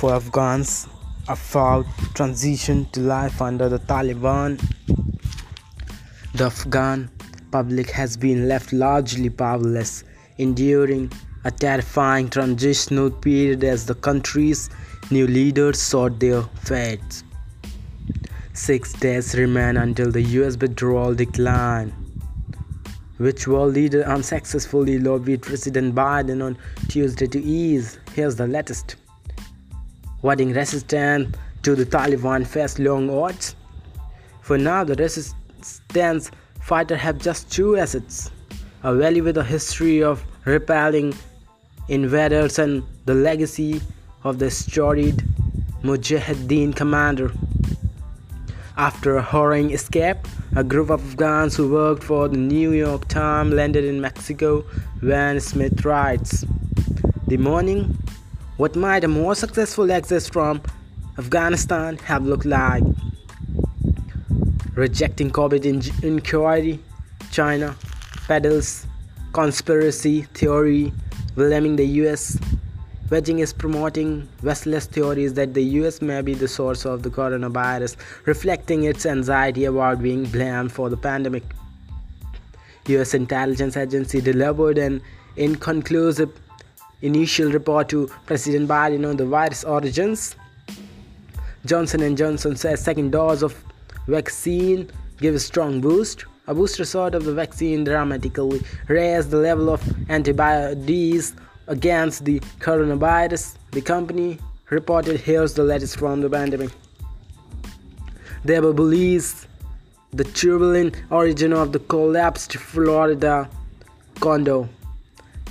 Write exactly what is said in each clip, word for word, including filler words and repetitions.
for Afghans about transition to life under the Taliban. The Afghan public has been left largely powerless, enduring a terrifying transitional period as the country's new leaders sought their fate. Six days remain until the U S withdrawal decline, which world leader unsuccessfully lobbied President Biden on Tuesday to ease. Here's the latest. Budding resistance to the Taliban faced long odds. For now, the resistance fighters have just two assets: a valley with a history of repelling invaders and the legacy of the storied Mujahideen commander. After a harrowing escape, a group of Afghans who worked for the New York Times landed in Mexico, Van Smith writes. The morning, what might a more successful exit from Afghanistan have looked like? Rejecting COVID in- inquiry, China peddles conspiracy theory, blaming the U S. Beijing is promoting restless theories that the U S may be the source of the coronavirus, reflecting its anxiety about being blamed for the pandemic. U S intelligence agency delivered an inconclusive initial report to President Biden on the virus origins. Johnson and Johnson says second dose of vaccine gives a strong boost. A booster shot of the vaccine dramatically raised the level of antibodies against the coronavirus, the company reported. Here's the latest from the pandemic. There believes the turbulent origin of the collapsed Florida condo.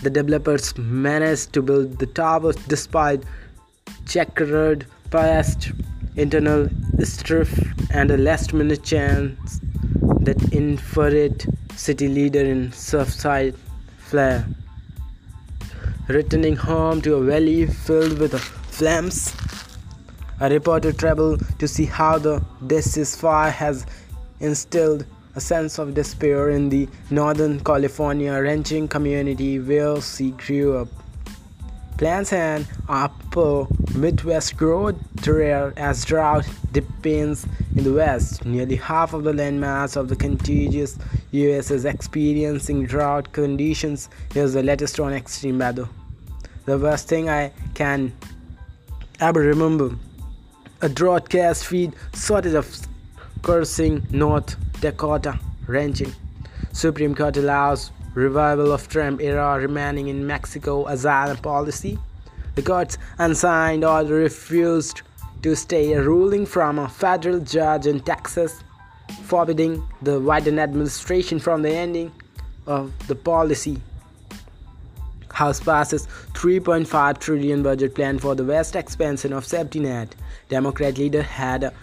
The developers managed to build the towers despite checkered past, internal strife, and a last-minute chance that infuriated city leader in Surfside flair. Returning home to a valley filled with flames, a reporter traveled to see how the ceasefire has instilled a sense of despair in the Northern California ranching community where she grew up. Plans and upper Midwest grow drier as drought deepens in the West. Nearly half of the landmass of the contiguous U S is experiencing drought conditions. Here's the latest on extreme weather. The worst thing I can ever remember, a drought-cast feed shortage of cursing North Dakota ranching. Supreme Court allows revival of Trump-era remaining in Mexico asylum policy. The court's unsigned order refused to stay a ruling from a federal judge in Texas forbidding the Biden administration from the ending of the policy. House passes three point five trillion dollars budget plan for the vast expansion of safety net. Democrat leader had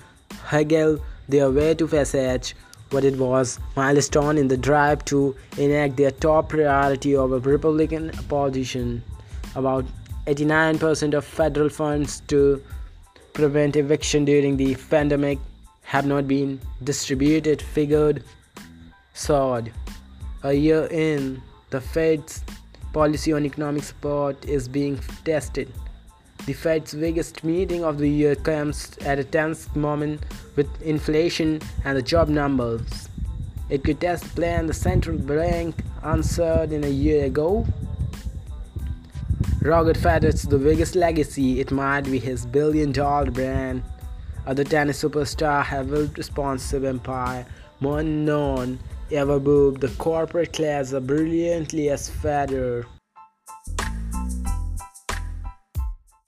haggled their way to passage, but it was milestone in the drive to enact their top priority over Republican opposition. About eighty-nine percent of federal funds to prevent eviction during the pandemic have not been distributed, figured Sod. A year in, the Fed's policy on economic support is being tested. The Fed's biggest meeting of the year comes at a tense moment with inflation and the job numbers. It could test the plan the central bank answered in a year ago. Roger Federer's the biggest legacy, it might be his billion-dollar brand. Other tennis superstars have built responsive empire, more known ever booed the corporate class as brilliantly as Federer.